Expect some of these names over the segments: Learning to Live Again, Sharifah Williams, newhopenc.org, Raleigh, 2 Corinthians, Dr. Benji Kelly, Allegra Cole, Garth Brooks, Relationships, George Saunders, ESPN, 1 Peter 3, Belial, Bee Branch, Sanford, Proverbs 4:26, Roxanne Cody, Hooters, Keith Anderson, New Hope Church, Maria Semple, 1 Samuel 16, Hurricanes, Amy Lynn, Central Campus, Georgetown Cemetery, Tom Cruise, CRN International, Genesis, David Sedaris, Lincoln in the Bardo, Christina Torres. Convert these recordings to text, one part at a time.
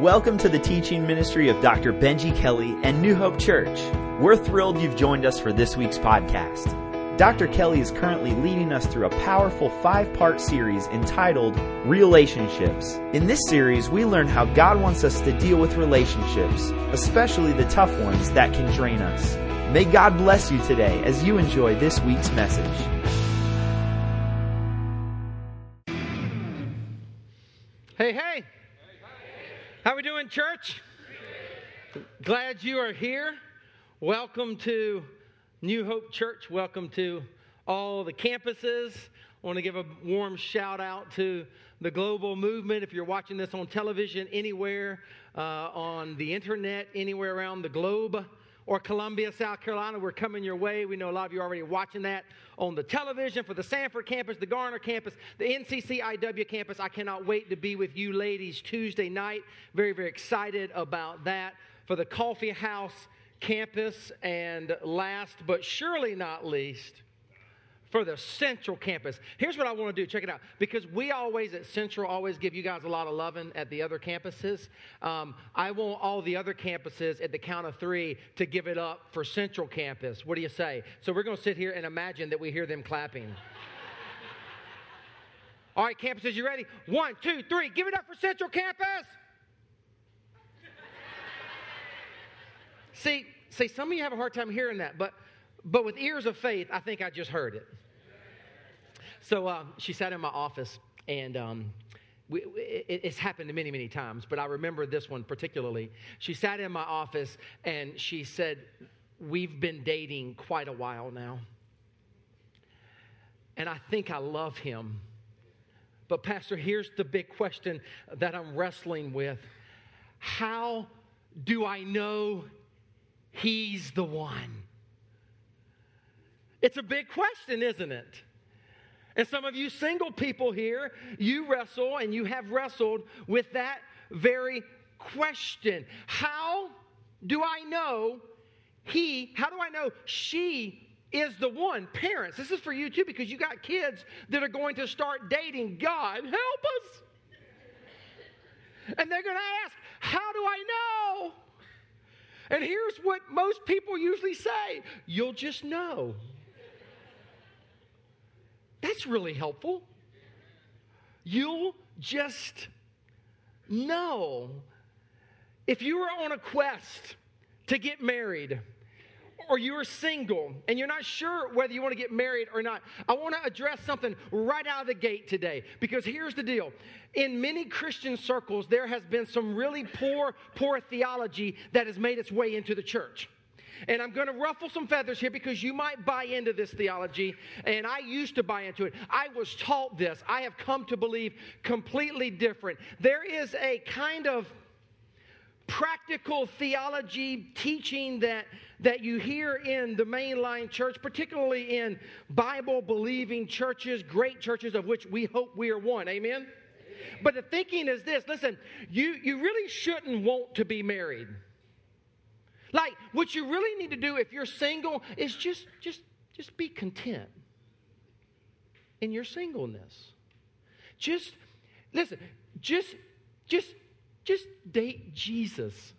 Welcome to the teaching ministry of Dr. Benji Kelly and New Hope Church. We're thrilled you've joined us for this week's podcast. Dr. Kelly is currently leading us through a powerful 5-part series entitled Relationships. In this series, we learn how God wants us to deal with relationships, especially the tough ones that can drain us. May God bless you today as you enjoy this week's message. Hey, hey! How we doing, church? Glad you are here. Welcome to New Hope Church. Welcome to all the campuses. I want to give a warm shout out to the global movement. If you're watching this on television anywhere, on the internet, anywhere around the globe, or Columbia, South Carolina, we're coming your way. We know a lot of you are already watching that on the television for the Sanford campus, the Garner campus, the NCCIW campus. I cannot wait to be with you ladies Tuesday night. Very, very excited about that. For the Coffee House campus, and last but surely not least, for the Central campus. Here's what I want to do. Check it out. Because we always at Central always give you guys a lot of loving at the other campuses. I want all the other campuses at the count of 3 to give it up for Central campus. What do you say? So we're going to sit here and imagine that we hear them clapping. All right, campuses, you ready? 1, 2, 3. Give it up for Central campus. See, some of you have a hard time hearing that, but with ears of faith, I think I just heard it. So she sat in my office, and it's happened many, many times, but I remember this one particularly. She sat in my office, and she said, "We've been dating quite a while now, and I think I love him. But, Pastor, here's the big question that I'm wrestling with. How do I know he's the one?" It's a big question, isn't it? And some of you single people here, you wrestle and you have wrestled with that very question. How do I know she is the one? Parents, this is for you too, because you got kids that are going to start dating. God, help us. And they're going to ask, how do I know? And here's what most people usually say: you'll just know. That's really helpful. You'll just know. If you are on a quest to get married, or you're single and you're not sure whether you want to get married or not, I want to address something right out of the gate today, because here's the deal. In many Christian circles, there has been some really poor theology that has made its way into the church. And I'm going to ruffle some feathers here, because you might buy into this theology, and I used to buy into it. I was taught this. I have come to believe completely different. There is a kind of practical theology teaching that you hear in the mainline church, particularly in Bible-believing churches, great churches, of which we hope we are one. Amen? But the thinking is this. Listen, you really shouldn't want to be married. Like, what you really need to do if you're single is just be content in your singleness. Just date Jesus.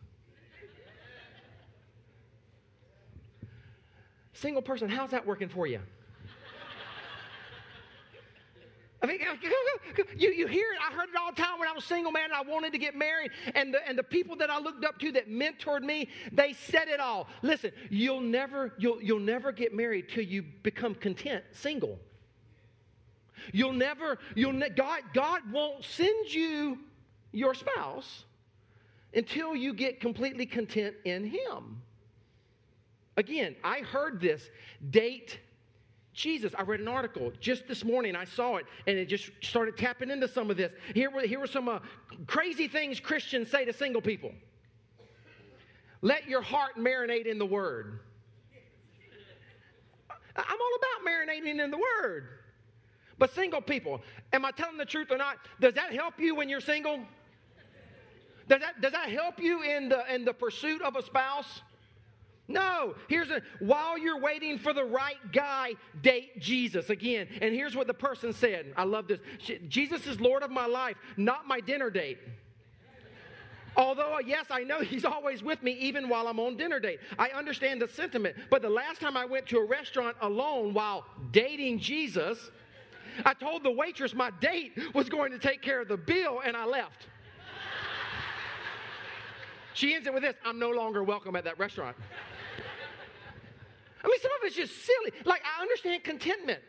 Single person, how's that working for you? I mean, you hear it. I heard it all the time when I was single, man, and I wanted to get married. And the people that I looked up to that mentored me, they said it all. Listen, you'll never get married till you become content single. God won't send you your spouse until you get completely content in him. Again, I heard this: date Jesus. I read an article just this morning. I saw it, and it just started tapping into some of this. Here were some crazy things Christians say to single people. Let your heart marinate in the Word. I'm all about marinating in the Word. But single people, am I telling the truth or not? Does that help you when you're single? Does that help you in the pursuit of a spouse? No. While you're waiting for the right guy, date Jesus. Again, and here's what the person said. I love this. Jesus is Lord of my life, not my dinner date. Although, yes, I know he's always with me even while I'm on dinner date. I understand the sentiment. But the last time I went to a restaurant alone while dating Jesus, I told the waitress my date was going to take care of the bill, and I left. She ends it with this: I'm no longer welcome at that restaurant. I mean, some of it's just silly. Like, I understand contentment.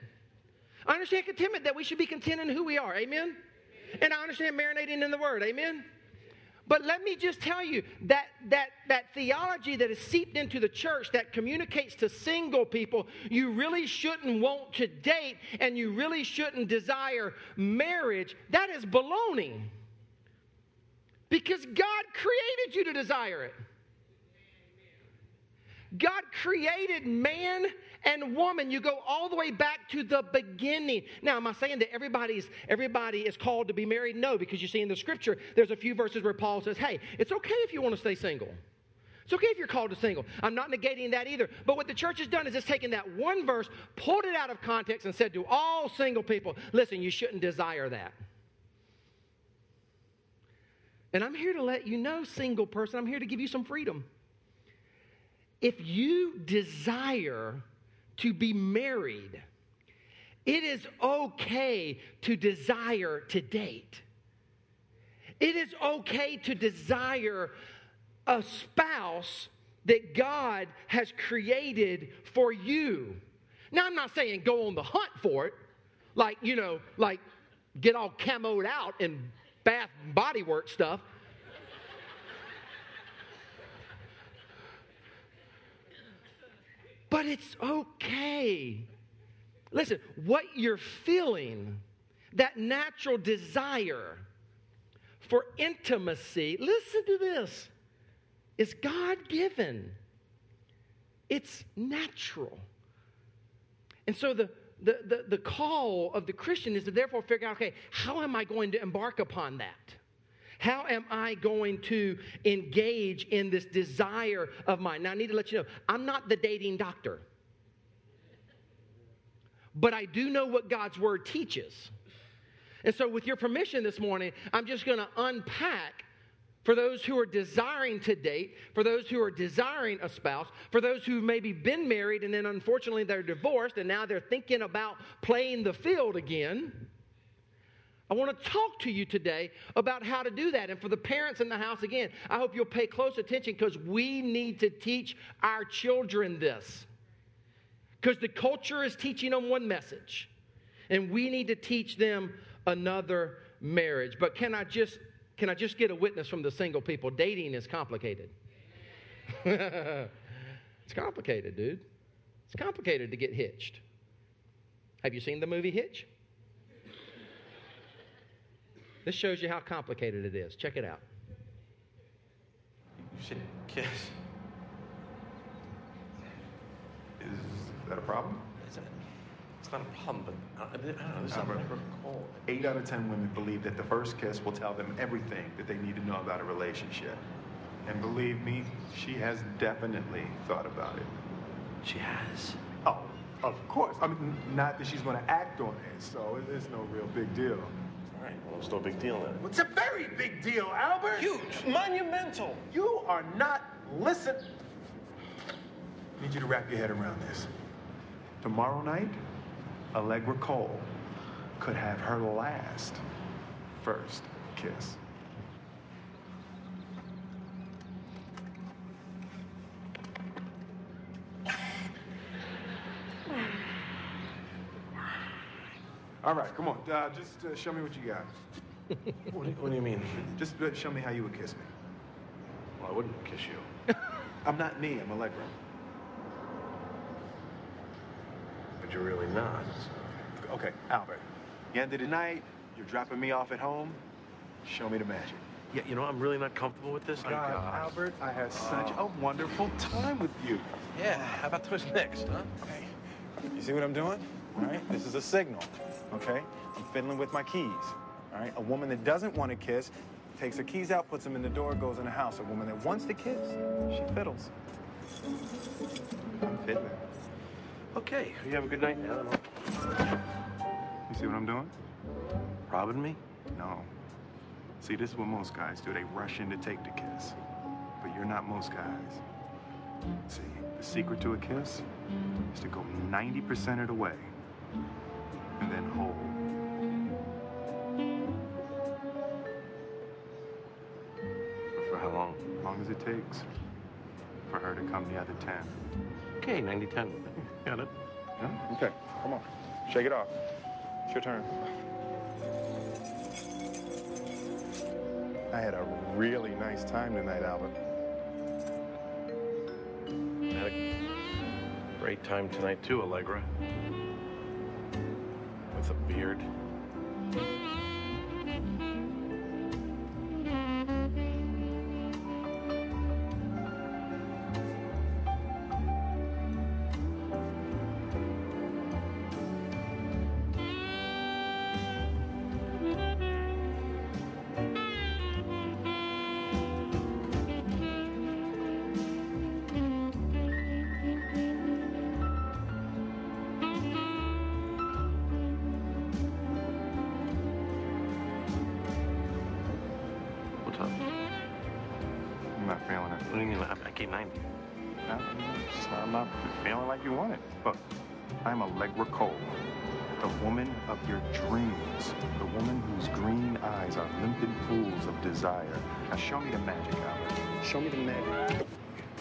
I understand contentment, that we should be content in who we are. Amen? And I understand marinating in the Word. Amen? But let me just tell you that that theology that is seeped into the church that communicates to single people, you really shouldn't want to date and you really shouldn't desire marriage, that is baloney. Because God created you to desire it. God created man and woman. You go all the way back to the beginning. Now, am I saying that everybody is called to be married? No, because you see in the Scripture, there's a few verses where Paul says, hey, it's okay if you want to stay single. It's okay if you're called to single. I'm not negating that either. But what the church has done is it's taken that one verse, pulled it out of context, and said to all single people, listen, you shouldn't desire that. And I'm here to let you know, single person, I'm here to give you some freedom. If you desire to be married, it is okay to desire to date. It is okay to desire a spouse that God has created for you. Now, I'm not saying go on the hunt for it, like get all camoed out and Bath and Body Works stuff. But it's okay. Listen, what you're feeling, that natural desire for intimacy, listen to this, is God-given. It's natural. And so the call of the Christian is to therefore figure out, okay, how am I going to embark upon that? How am I going to engage in this desire of mine? Now, I need to let you know, I'm not the dating doctor. But I do know what God's Word teaches. And so with your permission this morning, I'm just going to unpack for those who are desiring to date, for those who are desiring a spouse, for those who maybe been married and then unfortunately they're divorced and now they're thinking about playing the field again. I want to talk to you today about how to do that. And for the parents in the house, again, I hope you'll pay close attention because we need to teach our children this. Because the culture is teaching them one message, and we need to teach them another marriage. But can I just get a witness from the single people? Dating is complicated. It's complicated, dude. It's complicated to get hitched. Have you seen the movie Hitch? This shows you how complicated it is. Check it out. You should kiss. Is that a problem? It's not a problem, but I don't know. This is Albert, cool. 8 out of 10 women believe that the first kiss will tell them everything that they need to know about a relationship. And believe me, she has definitely thought about it. She has? Oh, of course. I mean, not that she's going to act on it, so it's no real big deal. All right, well, it's no big deal then. It's a very big deal, Albert. Huge. Monumental. You are not listening. I need you to wrap your head around this. Tomorrow night, Allegra Cole could have her last first kiss. All right, come on. Just show me what you got. What do you mean? Just show me how you would kiss me. Well, I wouldn't kiss you. I'm not me. I'm Allegra. But you're really not. Okay, Albert. The end of the night, you're dropping me off at home. Show me the magic. Yeah, you know, I'm really not comfortable with this. God, Albert, I had such a wonderful time with you. Yeah, how about those next, huh? Hey, you see what I'm doing? All right, this is a signal, okay? I'm fiddling with my keys, all right? A woman that doesn't want to kiss takes her keys out, puts them in the door, goes in the house. A woman that wants to kiss, she fiddles. I'm fiddling. Okay, you have a good night now. You see what I'm doing? Robbing me? No. See, this is what most guys do. They rush in to take the kiss. But you're not most guys. See, the secret to a kiss is to go 90% of the way and then hold. For how long? As long as it takes for her to come the other 10. Okay, 90-10. Got it. Yeah? Okay, come on. Shake it off. It's your turn. I had a really nice time tonight, Albert. I had a great time tonight, too, Allegra. With a beard. Show me the magic.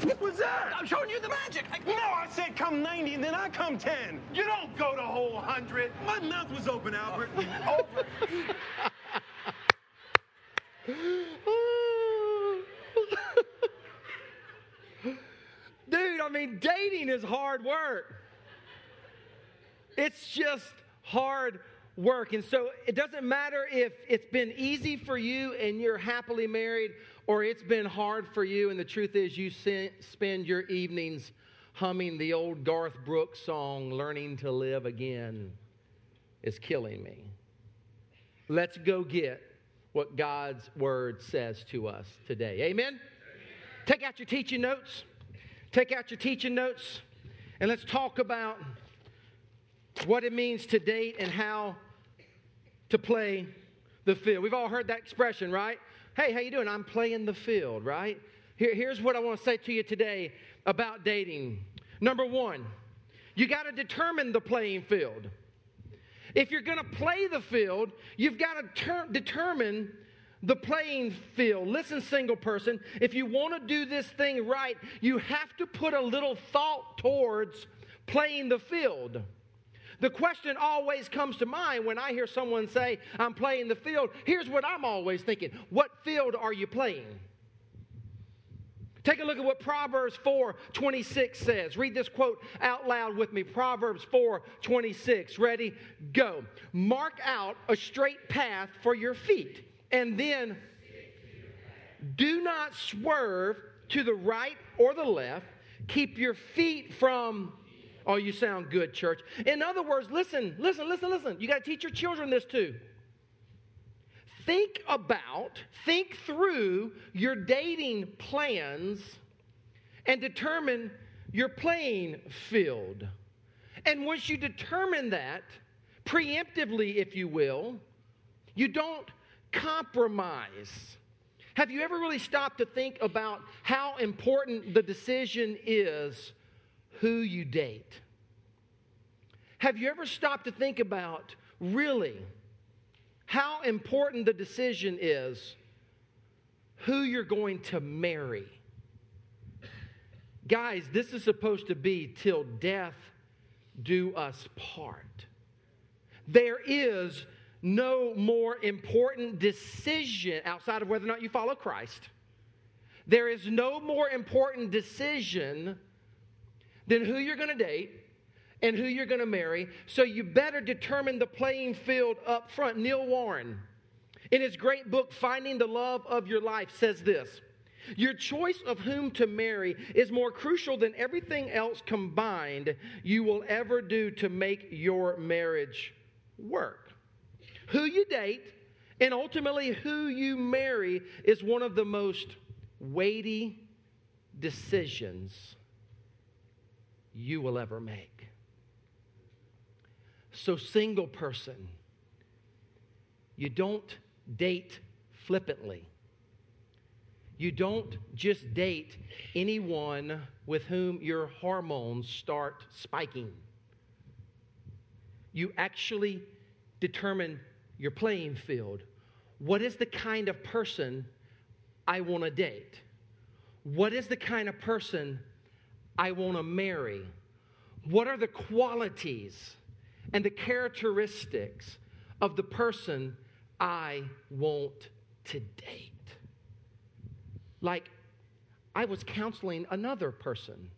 What was that? I'm showing you the magic. No, I said come 90 and then I come 10. You don't go the whole 100. My mouth was open, Albert. Over. Dude, I mean, dating is hard work. It's just hard work. And so it doesn't matter if it's been easy for you and you're happily married, or it's been hard for you, and the truth is you spend your evenings humming the old Garth Brooks song, Learning to Live Again, is killing me. Let's go get what God's Word says to us today. Amen? Amen. Take out your teaching notes. Take out your teaching notes, and let's talk about what it means to date and how to play the field. We've all heard that expression, right? Hey, how you doing? I'm playing the field, right? Here's what I want to say to you today about dating. Number one, you got to determine the playing field. If you're going to play the field, you've got to determine the playing field. Listen, single person, if you want to do this thing right, you have to put a little thought towards playing the field. The question always comes to mind when I hear someone say, I'm playing the field. Here's what I'm always thinking. What field are you playing? Take a look at what Proverbs 4:26 says. Read this quote out loud with me. Proverbs 4:26. Ready? Go. Mark out a straight path for your feet, and then do not swerve to the right or the left. Keep your feet from... Oh, you sound good, church. In other words, listen. You got to teach your children this too. Think through your dating plans and determine your playing field. And once you determine that, preemptively, if you will, you don't compromise. Have you ever really stopped to think about how important the decision is who you date? Have you ever stopped to think about really how important the decision is who you're going to marry? Guys, this is supposed to be till death do us part. There is no more important decision outside of whether or not you follow Christ. There is no more important decision then who you're going to date and who you're going to marry. So you better determine the playing field up front. Neil Warren, in his great book, Finding the Love of Your Life, says this: your choice of whom to marry is more crucial than everything else combined you will ever do to make your marriage work. Who you date and ultimately who you marry is one of the most weighty decisions you will ever make. So, single person, you don't date flippantly. You don't just date anyone with whom your hormones start spiking. You actually determine your playing field. What is the kind of person I want to date? What is the kind of person I want to marry? What are the qualities and the characteristics of the person I want to date? Like, I was counseling another person,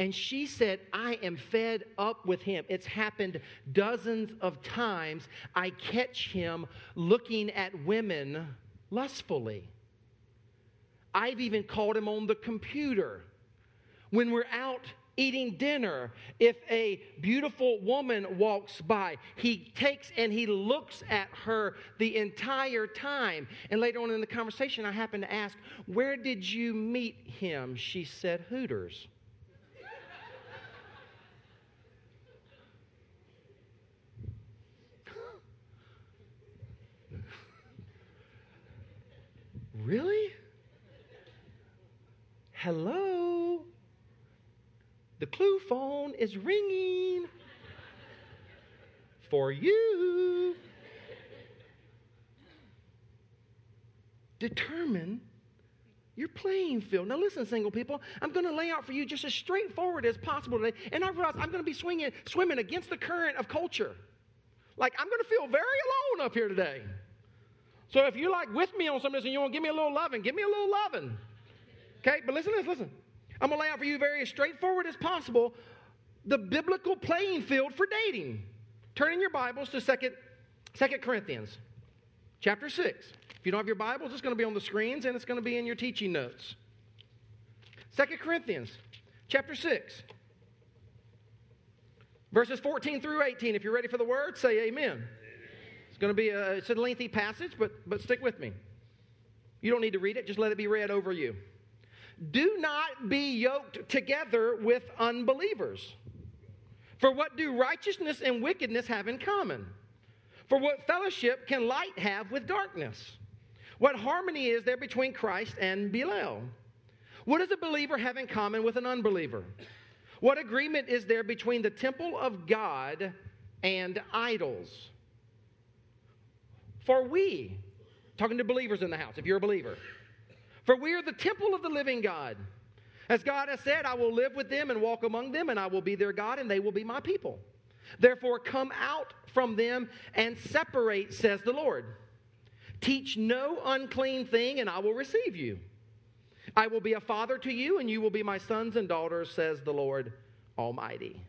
and she said, I am fed up with him. It's happened dozens of times. I catch him looking at women lustfully. I've even called him on the computer. When we're out eating dinner, if a beautiful woman walks by, he takes and he looks at her the entire time. And later on in the conversation, I happened to ask, where did you meet him? She said, Hooters. Really? Hello? The clue phone is ringing for you. Determine your playing field. Now listen, single people, I'm going to lay out for you just as straightforward as possible today. And I realize I'm going to be swimming against the current of culture. Like, I'm going to feel very alone up here today. So if you're like with me on some of this and you want to give me a little loving, give me a little loving. Okay, but listen to this, listen. I'm going to lay out for you very straightforward as possible the biblical playing field for dating. Turn in your Bibles to 2 Corinthians chapter 6. If you don't have your Bibles, it's going to be on the screens and it's going to be in your teaching notes. 2 Corinthians chapter 6, verses 14 through 18. If you're ready for the word, say amen. It's going to be it's a lengthy passage, but stick with me. You don't need to read it. Just let it be read over you. Do not be yoked together with unbelievers. For what do righteousness and wickedness have in common? For what fellowship can light have with darkness? What harmony is there between Christ and Belial? What does a believer have in common with an unbeliever? What agreement is there between the temple of God and idols? For we, talking to believers in the house, if you're a believer, for we are the temple of the living God. As God has said, I will live with them and walk among them, and I will be their God, and they will be my people. Therefore, come out from them and separate, says the Lord. Teach no unclean thing, and I will receive you. I will be a father to you, and you will be my sons and daughters, says the Lord Almighty.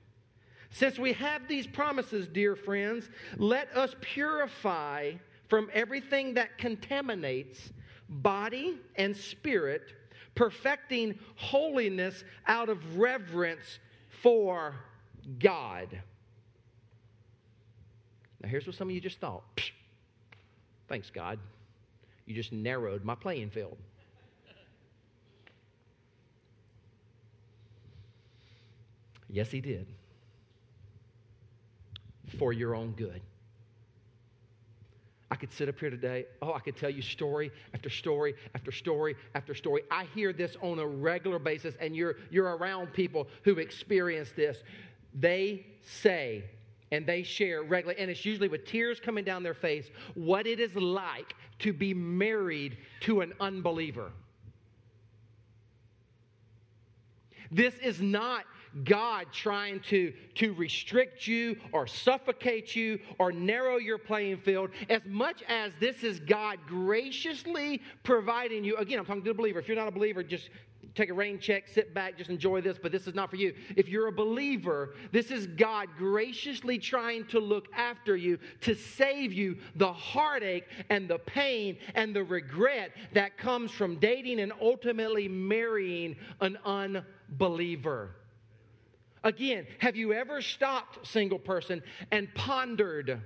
Since we have these promises, dear friends, let us purify from everything that contaminates body and spirit, perfecting holiness out of reverence for God. Now here's what some of you just thought. Psh, thanks, God. You just narrowed my playing field. Yes, he did. For your own good. I could sit up here today, I could tell you story after story after story after story. I hear this on a regular basis, and you're around people who experience this. They say and they share regularly, and it's usually with tears coming down their face, what it is like to be married to an unbeliever. This is not God trying to restrict you or suffocate you or narrow your playing field, as much as this is God graciously providing you. Again, I'm talking to the believer. If you're not a believer, just take a rain check, sit back, just enjoy this, but this is not for you. If you're a believer, this is God graciously trying to look after you to save you the heartache and the pain and the regret that comes from dating and ultimately marrying an unbeliever. Again, have you ever stopped, single person, and pondered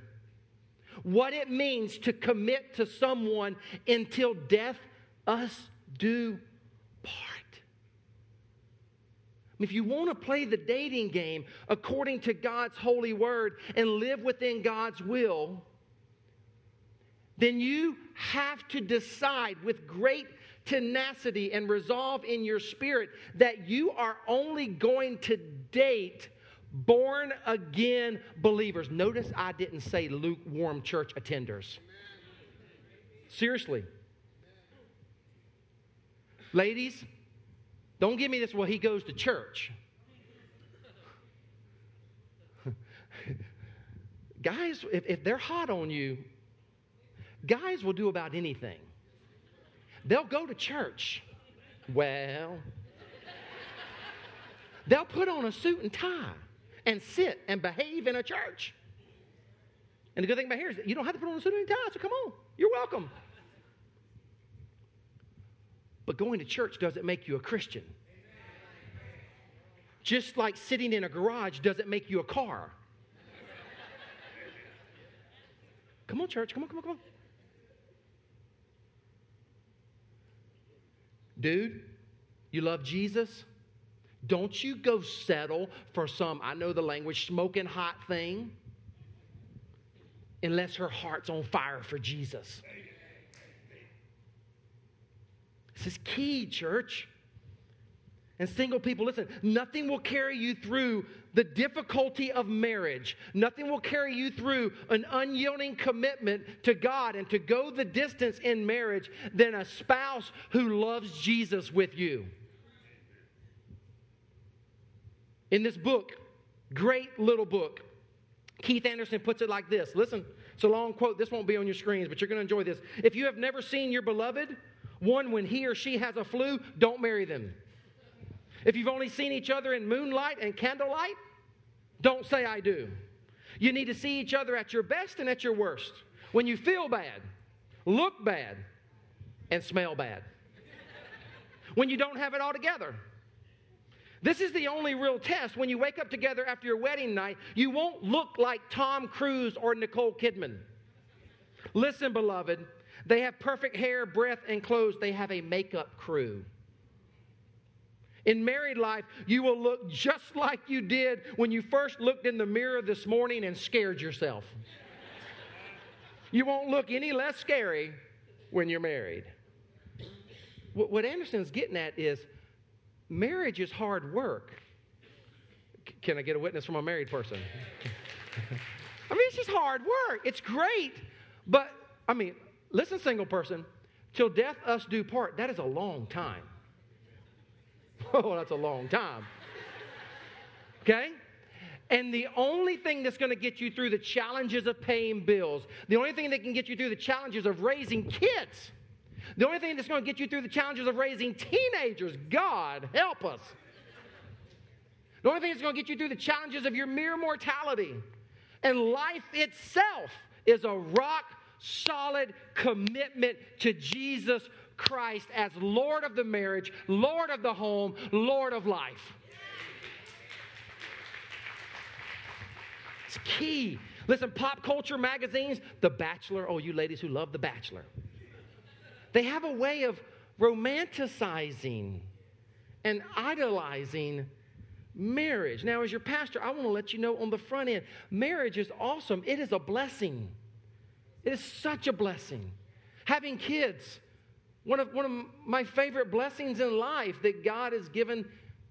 what it means to commit to someone until death us do part? If you want to play the dating game according to God's holy word and live within God's will, then you have to decide with great tenacity and resolve in your spirit that you are only going to date born again believers. Notice I didn't say lukewarm church attenders. Seriously. Ladies, don't give me this, well, he goes to church. Guys, if they're hot on you, guys will do about anything. They'll go to church. Well, they'll put on a suit and tie and sit and behave in a church. And the good thing about here is that you don't have to put on a suit and tie, so come on, you're welcome. But going to church doesn't make you a Christian. Just like sitting in a garage doesn't make you a car. Come on, church. Come on, come on, come on. Dude, you love Jesus? Don't you go settle for some, I know the language, smoking hot thing, unless her heart's on fire for Jesus. This is key, church. And single people, listen, nothing will carry you through the difficulty of marriage. Nothing will carry you through an unyielding commitment to God and to go the distance in marriage than a spouse who loves Jesus with you. In this book, great little book, Keith Anderson puts it like this. Listen, it's a long quote. This won't be on your screens, but you're going to enjoy this. If you have never seen your beloved one when he or she has a flu, don't marry them. If you've only seen each other in moonlight and candlelight, don't say I do. You need to see each other at your best and at your worst. When you feel bad, look bad, and smell bad. When you don't have it all together. This is the only real test. When you wake up together after your wedding night, you won't look like Tom Cruise or Nicole Kidman. Listen, beloved, they have perfect hair, breath, and clothes. They have a makeup crew. In married life, you will look just like you did when you first looked in the mirror this morning and scared yourself. You won't look any less scary when you're married. What Anderson's getting at is marriage is hard work. Can I get a witness from a married person? I mean, it's just hard work. It's great. But, I mean, listen, single person, till death us do part, that is a long time. Oh, that's a long time. Okay? And the only thing that's going to get you through the challenges of paying bills, the only thing that can get you through the challenges of raising kids, the only thing that's going to get you through the challenges of raising teenagers, God help us. The only thing that's going to get you through the challenges of your mere mortality and life itself is a rock-solid commitment to Jesus Christ. Christ as Lord of the marriage, Lord of the home, Lord of life. It's key. Listen, pop culture magazines, The Bachelor. Oh, you ladies who love The Bachelor. They have a way of romanticizing and idolizing marriage. Now, as your pastor, I want to let you know on the front end, marriage is awesome. It is a blessing. It is such a blessing. Having kids. One of my favorite blessings in life that God has given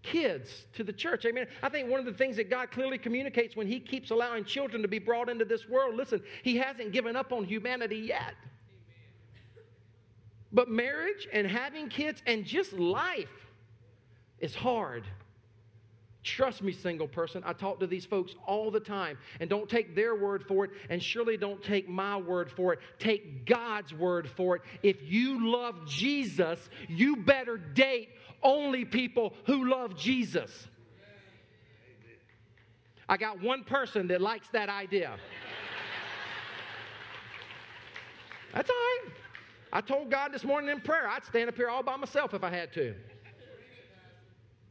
kids to the church. Amen. I think one of the things that God clearly communicates when he keeps allowing children to be brought into this world, listen, he hasn't given up on humanity yet. Amen. But marriage and having kids and just life is hard. Trust me, single person. I talk to these folks all the time. And don't take their word for it. And surely don't take my word for it. Take God's word for it. If you love Jesus, you better date only people who love Jesus. I got one person that likes that idea. That's all right. I told God this morning in prayer, I'd stand up here all by myself if I had to.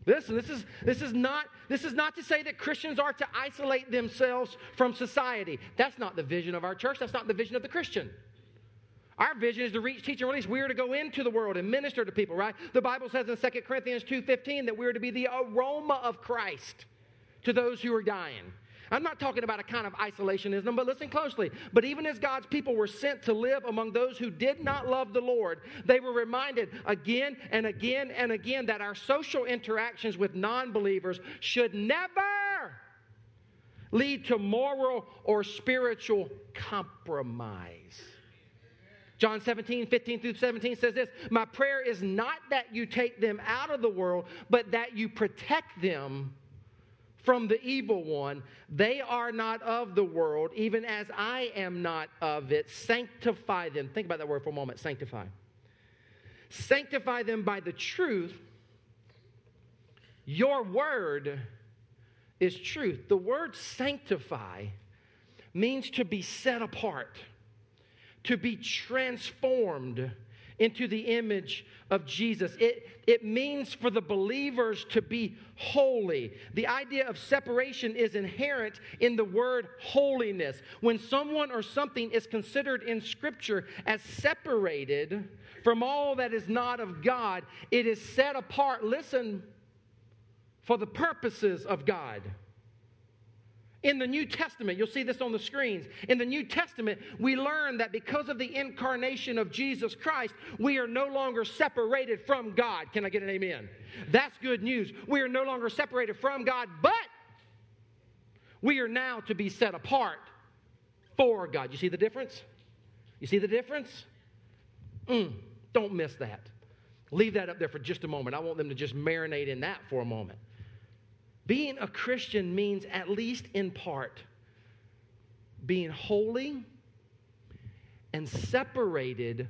Listen, this is not to say that Christians are to isolate themselves from society. That's not the vision of our church. That's not the vision of the Christian. Our vision is to reach, teach, and release. We are to go into the world and minister to people, right? The Bible says in 2 Corinthians 2:15 that we are to be the aroma of Christ to those who are dying. I'm not talking about a kind of isolationism, but listen closely. But even as God's people were sent to live among those who did not love the Lord, they were reminded again and again and again that our social interactions with non-believers should never lead to moral or spiritual compromise. John 17:15-17 says this, "My prayer is not that you take them out of the world, but that you protect them from the evil one. They are not of the world, even as I am not of it. Sanctify them." Think about that word for a moment, sanctify. "Sanctify them by the truth. Your word is truth." The word sanctify means to be set apart, to be transformed into the image of Jesus. It means for the believers to be holy. The idea of separation is inherent in the word holiness. When someone or something is considered in Scripture as separated from all that is not of God, it is set apart, listen, for the purposes of God. In the New Testament, you'll see this on the screens. In the New Testament, we learn that because of the incarnation of Jesus Christ, we are no longer separated from God. Can I get an amen? That's good news. We are no longer separated from God, but we are now to be set apart for God. You see the difference? You see the difference? Don't miss that. Leave that up there for just a moment. I want them to just marinate in that for a moment. Being a Christian means, at least in part, being holy and separated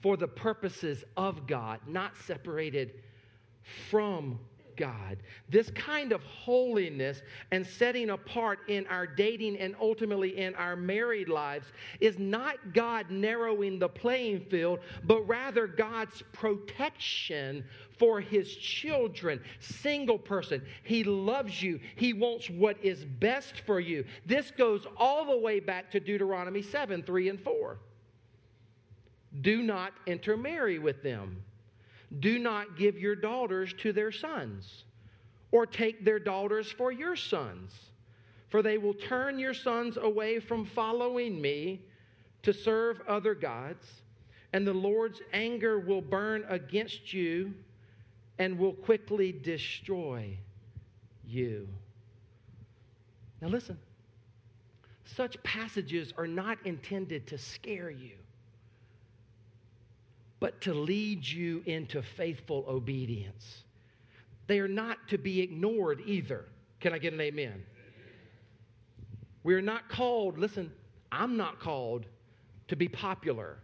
for the purposes of God, not separated from God. This kind of holiness and setting apart in our dating and ultimately in our married lives is not God narrowing the playing field, but rather God's protection for His children. Single person, He loves you. He wants what is best for you. This goes all the way back to Deuteronomy 7, 3 and 4. Do not intermarry with them. Do not give your daughters to their sons, or take their daughters for your sons, for they will turn your sons away from following me to serve other gods, and the Lord's anger will burn against you and will quickly destroy you. Now listen, such passages are not intended to scare you, but to lead you into faithful obedience. They are not to be ignored either. Can I get an amen? We are not called, listen, I'm not called to be popular.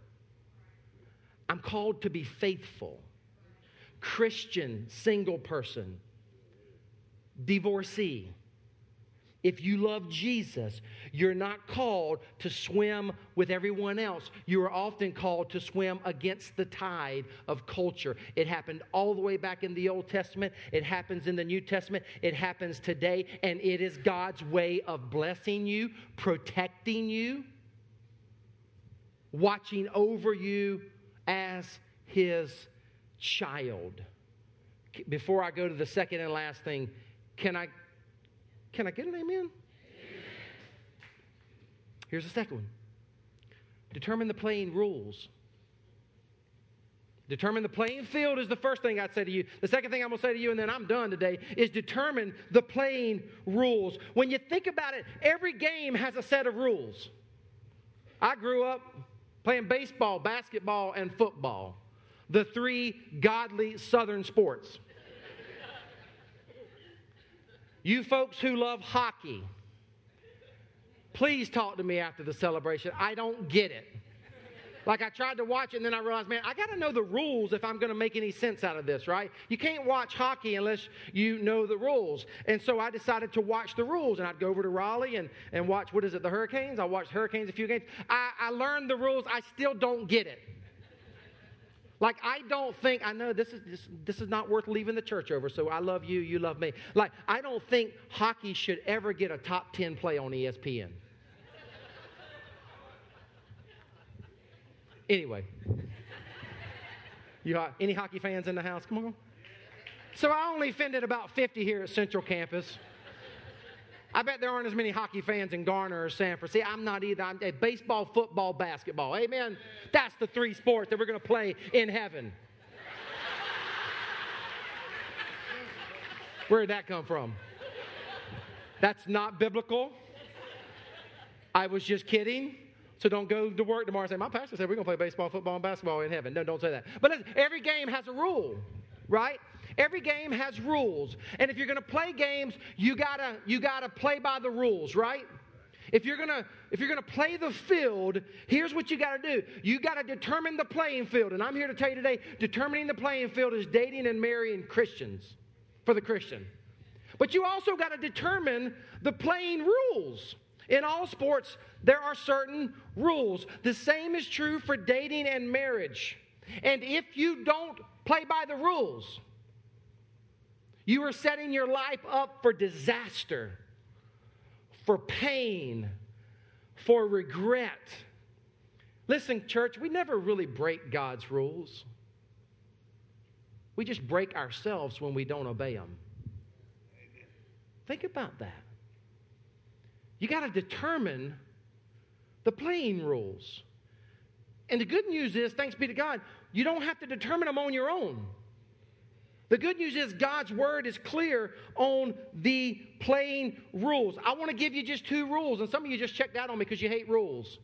I'm called to be faithful. Christian, single person, divorcee. If you love Jesus, you're not called to swim with everyone else. You are often called to swim against the tide of culture. It happened all the way back in the Old Testament. It happens in the New Testament. It happens today. And it is God's way of blessing you, protecting you, watching over you as His child. Before I go to the second and last thing, Can I get an amen? Amen? Here's the second one. Determine the playing rules. Determine the playing field is the first thing I'd say to you. The second thing I'm going to say to you, and then I'm done today, is determine the playing rules. When you think about it, every game has a set of rules. I grew up playing baseball, basketball, and football, the three godly Southern sports. You folks who love hockey, please talk to me after the celebration. I don't get it. Like, I tried to watch it, and then I realized, man, I got to know the rules if I'm going to make any sense out of this, right? You can't watch hockey unless you know the rules. And so I decided to watch the rules, and I'd go over to Raleigh and watch, the Hurricanes? I watched Hurricanes a few games. I learned the rules. I still don't get it. Like, I don't think, I know this is not worth leaving the church over, so I love you, you love me. Like, I don't think hockey should ever get a top 10 play on ESPN. Anyway. Any hockey fans in the house? Come on. So I only offended about 50 here at Central Campus. I bet there aren't as many hockey fans in Garner or Sanford. See, I'm not either. I'm baseball, football, basketball. Amen? That's the three sports that we're going to play in heaven. Where did that come from? That's not biblical. I was just kidding. So don't go to work tomorrow and say, my pastor said we're going to play baseball, football, and basketball in heaven. No, don't say that. But listen, every game has a rule, right? Every game has rules. And if you're going to play games, you gotta play by the rules, right? If you're gonna play the field, here's what you gotta do. You gotta determine the playing field. And I'm here to tell you today, determining the playing field is dating and marrying Christians for the Christian. But you also gotta determine the playing rules. In all sports, there are certain rules. The same is true for dating and marriage. And if you don't play by the rules, you are setting your life up for disaster, for pain, for regret. Listen, church, we never really break God's rules. We just break ourselves when we don't obey them. Think about that. You got to determine the playing rules. And the good news is, thanks be to God, you don't have to determine them on your own. The good news is God's word is clear on the playing rules. I want to give you just two rules, and some of you just checked out on me because you hate rules.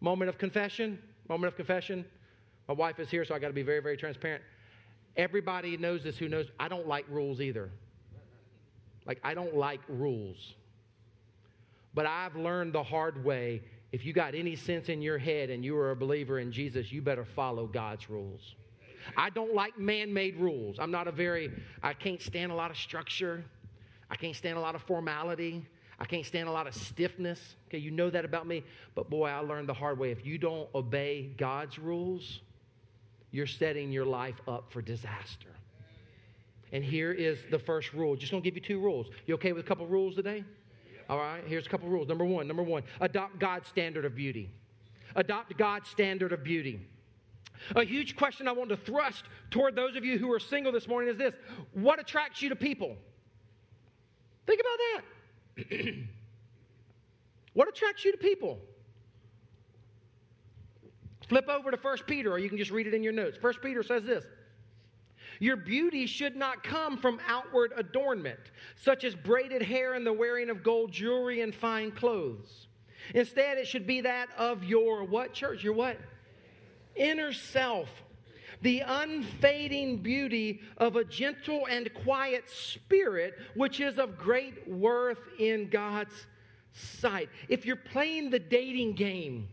Moment of confession. Moment of confession. My wife is here, so I got to be very, very transparent. Everybody knows this who knows. I don't like rules either. Like, I don't like rules. But I've learned the hard way, if you got any sense in your head and you are a believer in Jesus, you better follow God's rules. I don't like man-made rules. I can't stand a lot of structure. I can't stand a lot of formality. I can't stand a lot of stiffness. Okay, you know that about me. But boy, I learned the hard way. If you don't obey God's rules, you're setting your life up for disaster. And here is the first rule. Just going to give you two rules. You okay with a couple rules today? All right, here's a couple rules. Number one, adopt God's standard of beauty. Adopt God's standard of beauty. A huge question I want to thrust toward those of you who are single this morning is this. What attracts you to people? Think about that. What attracts you to people? Flip over to 1 Peter, or you can just read it in your notes. 1 Peter says this. Your beauty should not come from outward adornment, such as braided hair and the wearing of gold jewelry and fine clothes. Instead, it should be that of your what, church? Your what? Inner self. The unfading beauty of a gentle and quiet spirit, which is of great worth in God's sight. If you're playing the dating game,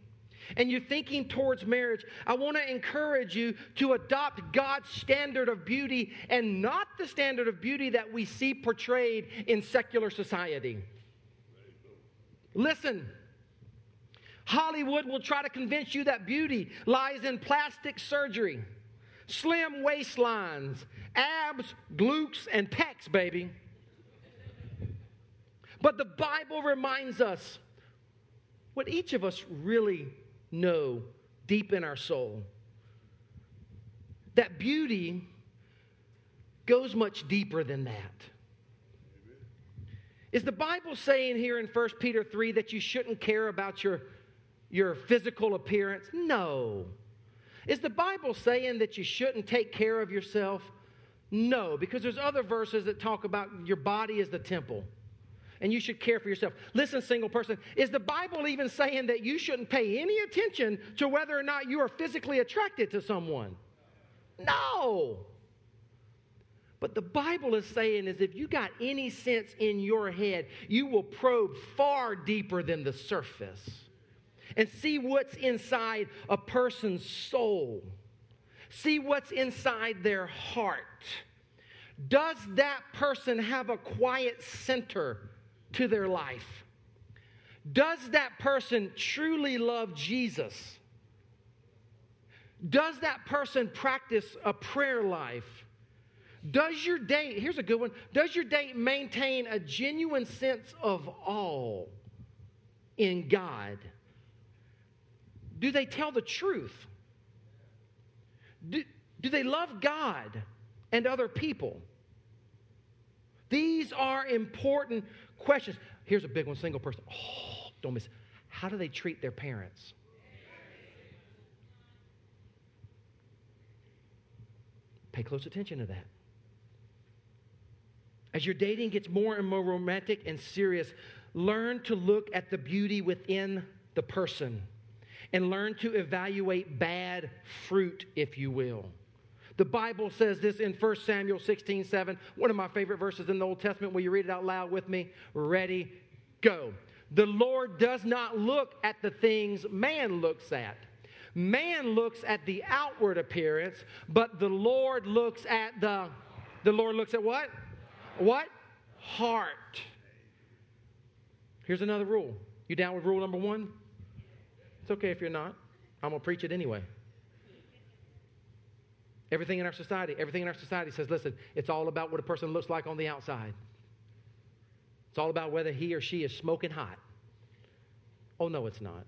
and you're thinking towards marriage, I want to encourage you to adopt God's standard of beauty and not the standard of beauty that we see portrayed in secular society. Listen, Hollywood will try to convince you that beauty lies in plastic surgery, slim waistlines, abs, glutes, and pecs, baby. But the Bible reminds us what each of us really know deep in our soul, that beauty goes much deeper than that. Amen. Is the Bible saying here in 1 Peter 3 that you shouldn't care about your physical appearance? No. Is the Bible saying that you shouldn't take care of yourself? No, because there's other verses that talk about your body is the temple. And you should care for yourself. Listen, single person, is the Bible even saying that you shouldn't pay any attention to whether or not you are physically attracted to someone? No. But the Bible is saying is if you got any sense in your head, you will probe far deeper than the surface and see what's inside a person's soul. See what's inside their heart. Does that person have a quiet center to their life? Does that person truly love Jesus? Does that person practice a prayer life? Does your date, here's a good one, does your date maintain a genuine sense of awe in God? Do they tell the truth? Do they love God and other people? These are important questions. Here's a big one, single person. Oh, don't miss it. How do they treat their parents? Pay close attention to that. As your dating gets more and more romantic and serious, learn to look at the beauty within the person and learn to evaluate bad fruit, if you will. The Bible says this in 1 Samuel 16, 7, one of my favorite verses in the Old Testament. Will you read it out loud with me? Ready, go. The Lord does not look at the things man looks at. Man looks at the outward appearance, but the Lord looks at the Lord looks at what? What? Heart. Here's another rule. You down with rule number one? It's okay if you're not. I'm going to preach it anyway. Everything in our society says, listen, it's all about what a person looks like on the outside. It's all about whether he or she is smoking hot. Oh, no, it's not.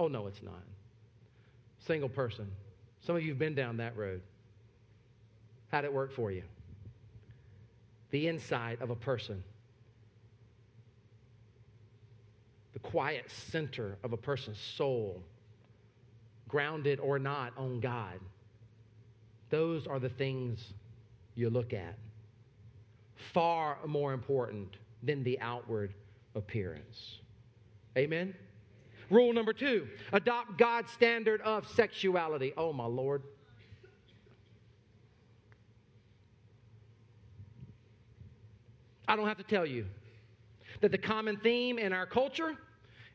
Oh, no, it's not. Single person. Some of you have been down that road. How'd it work for you? The inside of a person. The quiet center of a person's soul, grounded or not on God. Those are the things you look at. Far more important than the outward appearance. Amen? Rule number two, adopt God's standard of sexuality. Oh, my Lord. I don't have to tell you that the common theme in our culture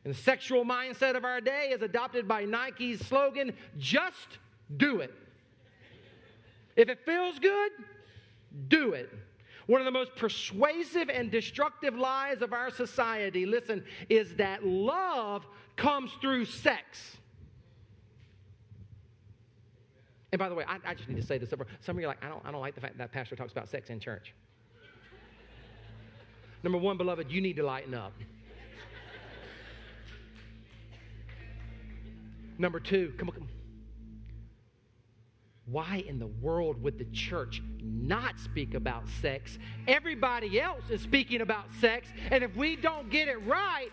and the sexual mindset of our day is adopted by Nike's slogan, just do it. If it feels good, do it. One of the most persuasive and destructive lies of our society, listen, is that love comes through sex. And by the way, I just need to say this. Some of you are like, I don't like the fact that pastor talks about sex in church. Number one, beloved, you need to lighten up. Number two, come on. Why in the world would the church not speak about sex? Everybody else is speaking about sex, and if we don't get it right,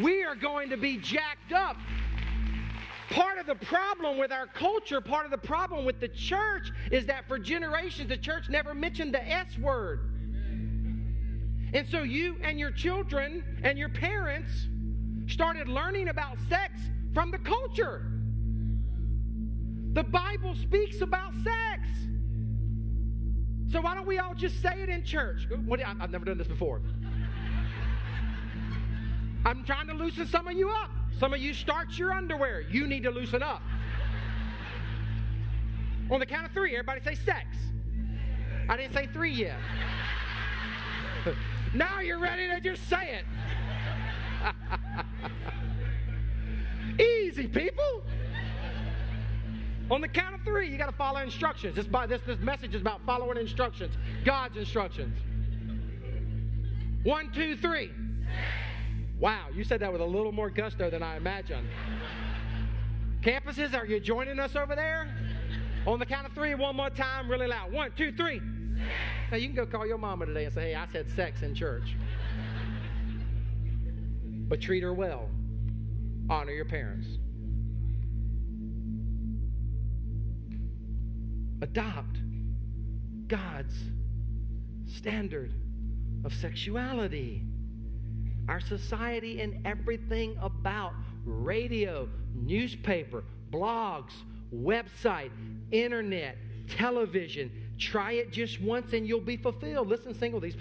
we are going to be jacked up. Part of the problem with our culture, part of the problem with the church is that for generations, the church never mentioned the S word. And so you and your children and your parents started learning about sex from the culture. The Bible speaks about sex. So why don't we all just say it in church? I've never done this before. I'm trying to loosen some of you up. Some of you starch your underwear. You need to loosen up. On the count of three, everybody say sex. I didn't say three yet. Now you're ready to just say it. Easy, people. On the count of three, you got to follow instructions. This message is about following instructions, God's instructions. 1, 2, 3. Wow, you said that with a little more gusto than I imagined. Campuses, are you joining us over there? On the count of three, one more time, really loud. 1, 2, 3. Now you can go call your mama today and say, hey, I said sex in church. But treat her well. Honor your parents. Adopt God's standard of sexuality. Our society and everything about radio, newspaper, blogs, website, internet, television. Try it just once and you'll be fulfilled. Listen, single, these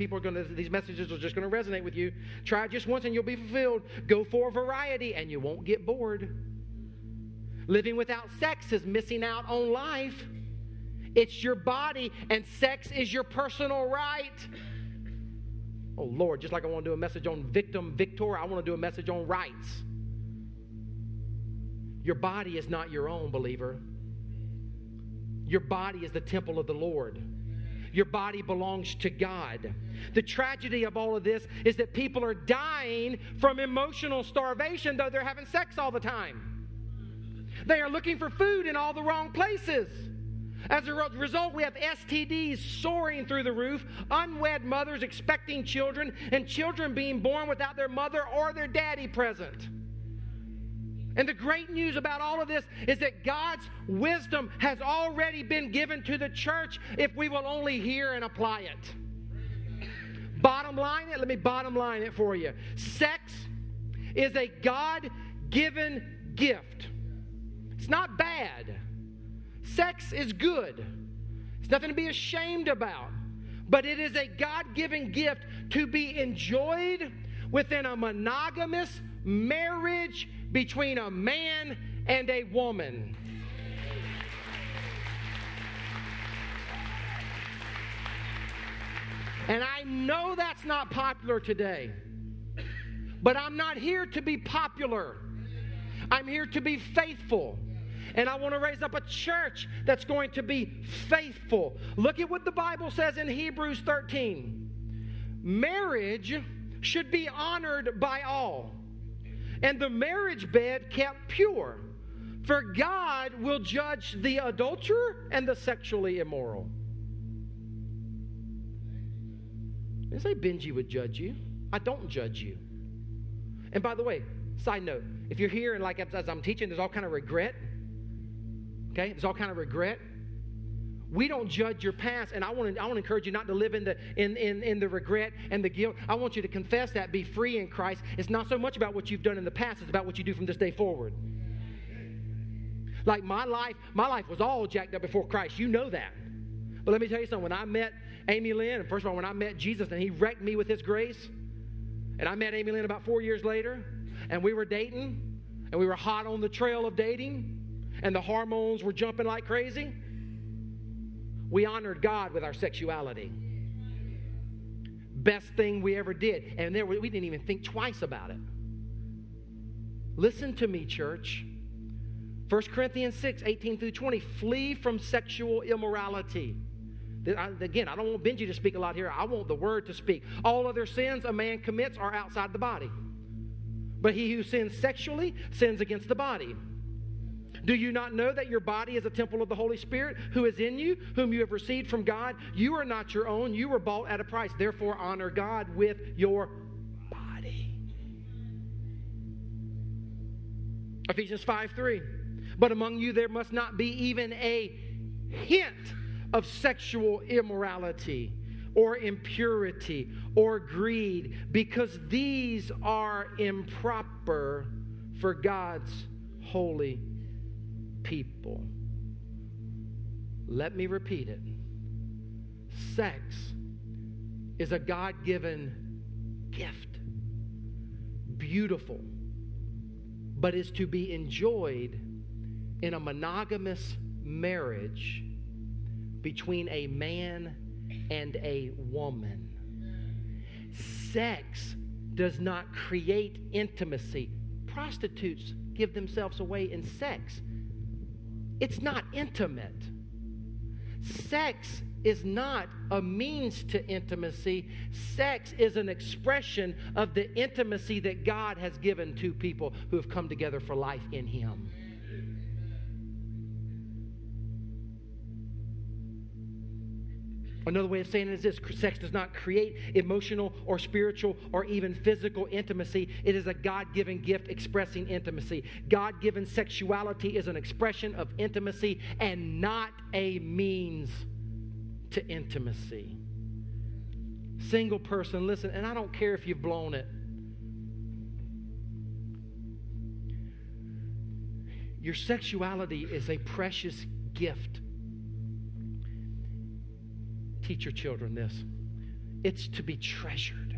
messages are just going to resonate with you. Try it just once and you'll be fulfilled. Go for variety and you won't get bored. Living without sex is missing out on life. It's your body, and sex is your personal right. Oh, Lord, just like I want to do a message on victor, I want to do a message on rights. Your body is not your own, believer. Your body is the temple of the Lord. Your body belongs to God. The tragedy of all of this is that people are dying from emotional starvation, though they're having sex all the time. They are looking for food in all the wrong places. As a result, we have STDs soaring through the roof, unwed mothers expecting children, and children being born without their mother or their daddy present. And the great news about all of this is that God's wisdom has already been given to the church if we will only hear and apply it. Bottom line it, let me bottom line it for you. Sex is a God-given gift. It's not bad. Sex is good. It's nothing to be ashamed about. But it is a God-given gift to be enjoyed within a monogamous marriage between a man and a woman. And I know that's not popular today. But I'm not here to be popular. I'm here to be faithful. And I want to raise up a church that's going to be faithful. Look at what the Bible says in Hebrews 13. Marriage should be honored by all, and the marriage bed kept pure, for God will judge the adulterer and the sexually immoral. I didn't say Benji would judge you. I don't judge you. And by the way, side note, if you're here and like as I'm teaching, there's all kind of regret. Okay, there's all kind of regret. We don't judge your past, and I want to encourage you not to live in the regret and the guilt. I want you to confess that, be free in Christ. It's not so much about what you've done in the past, it's about what you do from this day forward. Like my life was all jacked up before Christ. You know that. But let me tell you something. When I met Amy Lynn, and first of all, when I met Jesus, and He wrecked me with His grace, and I met Amy Lynn about 4 years later, and we were dating, and we were hot on the trail of dating. And the hormones were jumping like crazy. We honored God with our sexuality. Best thing we ever did. And there we didn't even think twice about it. Listen to me, church. 1 Corinthians 6, 18 through 20. Flee from sexual immorality. Again, I don't want Benji to speak a lot here. I want the Word to speak. All other sins a man commits are outside the body. But he who sins sexually sins against the body. Do you not know that your body is a temple of the Holy Spirit who is in you, whom you have received from God? You are not your own. You were bought at a price. Therefore, honor God with your body. Ephesians 5:3. But among you there must not be even a hint of sexual immorality or impurity or greed, because these are improper for God's holy people. Let me repeat it. Sex is a God-given gift. Beautiful. But is to be enjoyed in a monogamous marriage between a man and a woman. Sex does not create intimacy. Prostitutes give themselves away in sex. It's not intimate. Sex is not a means to intimacy. Sex is an expression of the intimacy that God has given to people who have come together for life in Him. Another way of saying it is this: sex does not create emotional or spiritual or even physical intimacy. It is a God-given gift expressing intimacy. God-given sexuality is an expression of intimacy and not a means to intimacy. Single person, listen, and I don't care if you've blown it. Your sexuality is a precious gift. Teach your children this. It's to be treasured.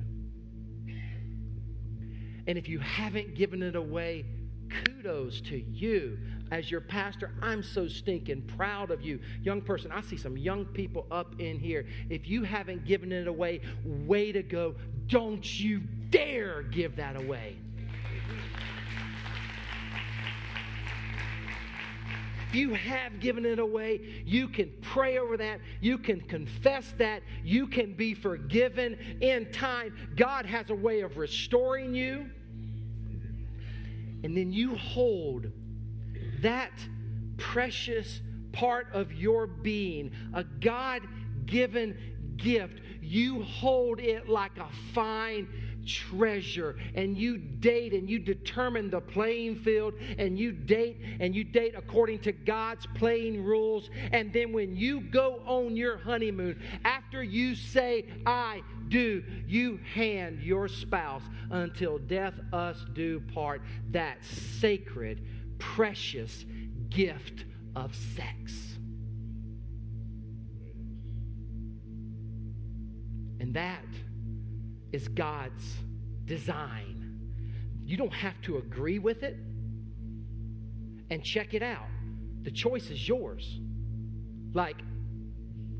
And if you haven't given it away, kudos to you. As your pastor, I'm so stinking proud of you. Young person, I see some young people up in here. If you haven't given it away, way to go. Don't you dare give that away. If you have given it away, you can pray over that. You can confess that. You can be forgiven in time. God has a way of restoring you. And then you hold that precious part of your being, a God-given gift. You hold it like a fine treasure, and you date and you determine the playing field, and you date according to God's playing rules. And then when you go on your honeymoon, after you say I do, you hand your spouse until death us do part that sacred, precious gift of sex. And that is God's design. You don't have to agree with it. And check it out. The choice is yours. Like,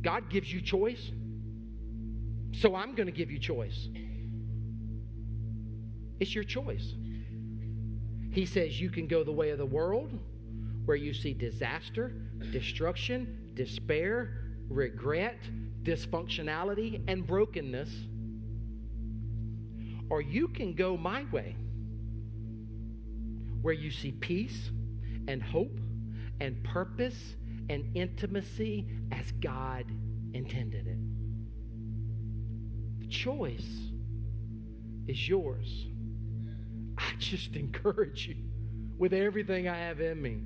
God gives you choice, so I'm going to give you choice. It's your choice. He says you can go the way of the world, where you see disaster, destruction, despair, regret, dysfunctionality, and brokenness. Or you can go my way, where you see peace and hope and purpose and intimacy as God intended it. The choice is yours. I just encourage you with everything I have in me.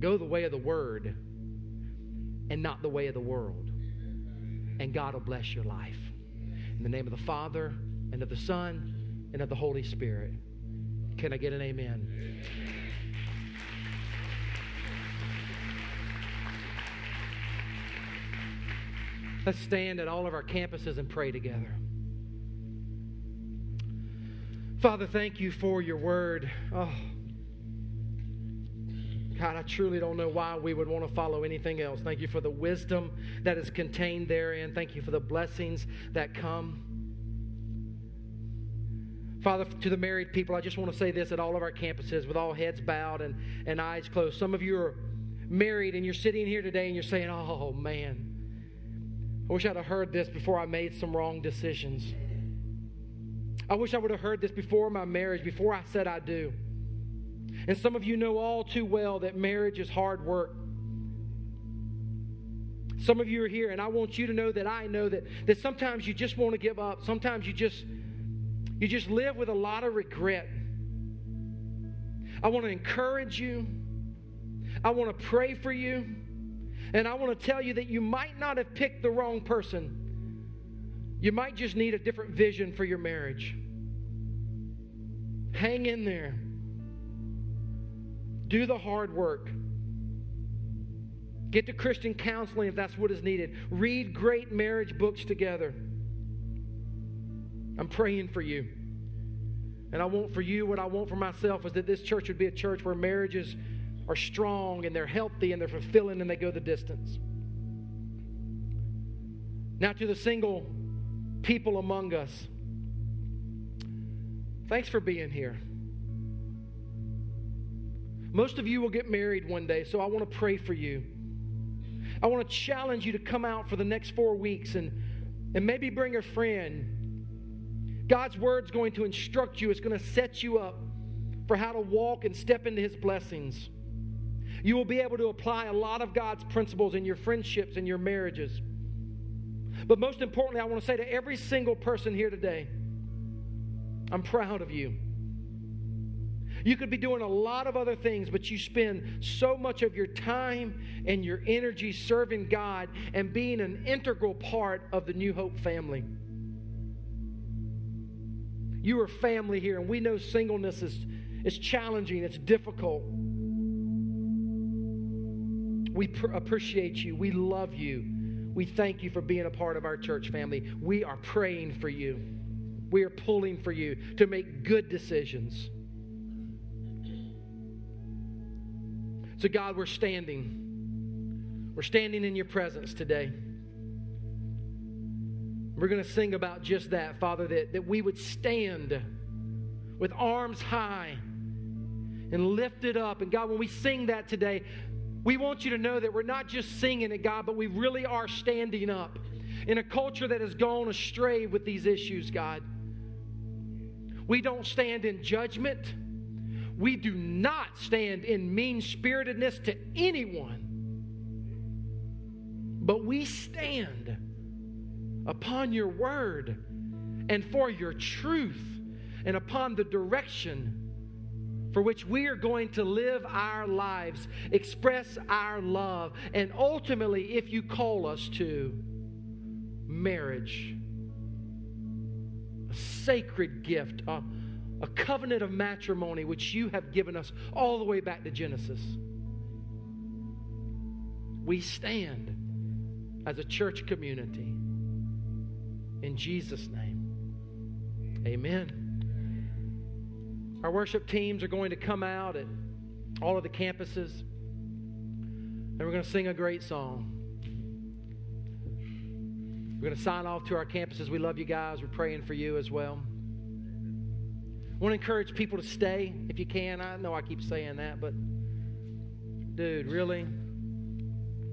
Go the way of the Word and not the way of the world. And God will bless your life. In the name of the Father, and of the Son, and of the Holy Spirit. Can I get an amen? Amen. Let's stand at all of our campuses and pray together. Father, thank you for your word. Oh, God, I truly don't know why we would want to follow anything else. Thank you for the wisdom that is contained therein. Thank you for the blessings that come. Father, to the married people, I just want to say this at all of our campuses with all heads bowed and eyes closed. Some of you are married and you're sitting here today and you're saying, oh, man, I wish I'd have heard this before I made some wrong decisions. I wish I would have heard this before my marriage, before I said I do. And some of you know all too well that marriage is hard work. Some of you are here, and I want you to know that I know that sometimes you just want to give up. Sometimes you just live with a lot of regret. I want to encourage you. I want to pray for you. And I want to tell you that you might not have picked the wrong person. You might just need a different vision for your marriage. Hang in there. Do the hard work. Get to Christian counseling if that's what is needed. Read great marriage books together. I'm praying for you. And I want for you what I want for myself is that this church would be a church where marriages are strong and they're healthy and they're fulfilling and they go the distance. Now to the single people among us, thanks for being here. Most of you will get married one day, so I want to pray for you. I want to challenge you to come out for the next 4 weeks and maybe bring a friend. God's word's going to instruct you. It's going to set you up for how to walk and step into His blessings. You will be able to apply a lot of God's principles in your friendships and your marriages. But most importantly, I want to say to every single person here today, I'm proud of you. You could be doing a lot of other things, but you spend so much of your time and your energy serving God and being an integral part of the New Hope family. You are family here, and we know singleness is challenging. It's difficult. We appreciate you. We love you. We thank you for being a part of our church family. We are praying for you. We are pulling for you to make good decisions. So God, we're standing. We're standing in your presence today. We're going to sing about just that, Father, that we would stand with arms high and lifted up. And God, when we sing that today, we want you to know that we're not just singing it, God, but we really are standing up in a culture that has gone astray with these issues, God. We don't stand in judgment. We do not stand in mean-spiritedness to anyone, but we stand upon your word and for your truth and upon the direction for which we are going to live our lives, express our love, and ultimately, if you call us to, marriage. A sacred gift, a covenant of matrimony which you have given us all the way back to Genesis. We stand as a church community. In Jesus' name, amen. Our worship teams are going to come out at all of the campuses, and we're going to sing a great song. We're going to sign off to our campuses. We love you guys. We're praying for you as well. I want to encourage people to stay if you can. I know I keep saying that, but dude, really?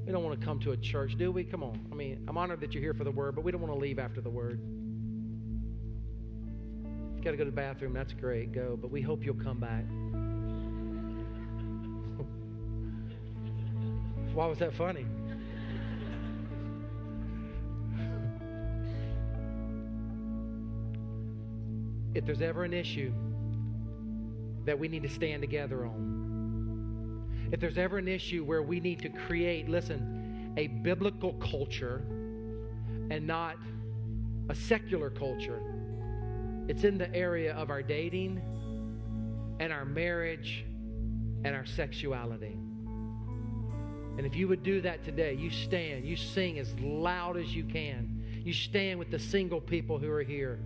We don't want to come to a church, do we? Come on. I mean, I'm honored that you're here for the Word, but we don't want to leave after the Word. Got to go to the bathroom, that's great, go, but we hope you'll come back. Why was that funny? If there's ever an issue that we need to stand together on, if there's ever an issue where we need to create, listen, a biblical culture and not a secular culture, it's in the area of our dating and our marriage and our sexuality. And if you would do that today, you stand, you sing as loud as you can. You stand with the single people who are here.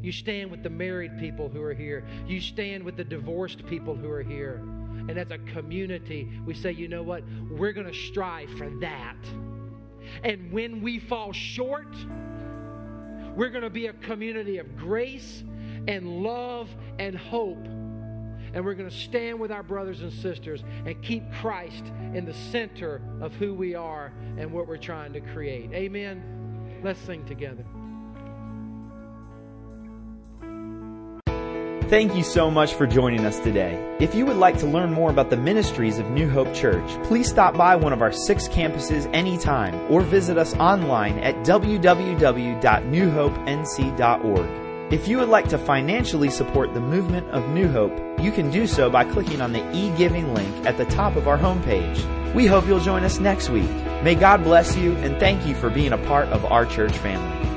You stand with the married people who are here. You stand with the divorced people who are here. And as a community, we say, you know what? We're going to strive for that. And when we fall short, we're going to be a community of grace and love and hope. And we're going to stand with our brothers and sisters and keep Christ in the center of who we are and what we're trying to create. Amen. Let's sing together. Thank you so much for joining us today. If you would like to learn more about the ministries of New Hope Church, please stop by one of our 6 campuses anytime or visit us online at www.newhopenc.org. If you would like to financially support the movement of New Hope, you can do so by clicking on the e-giving link at the top of our homepage. We hope you'll join us next week. May God bless you, and thank you for being a part of our church family.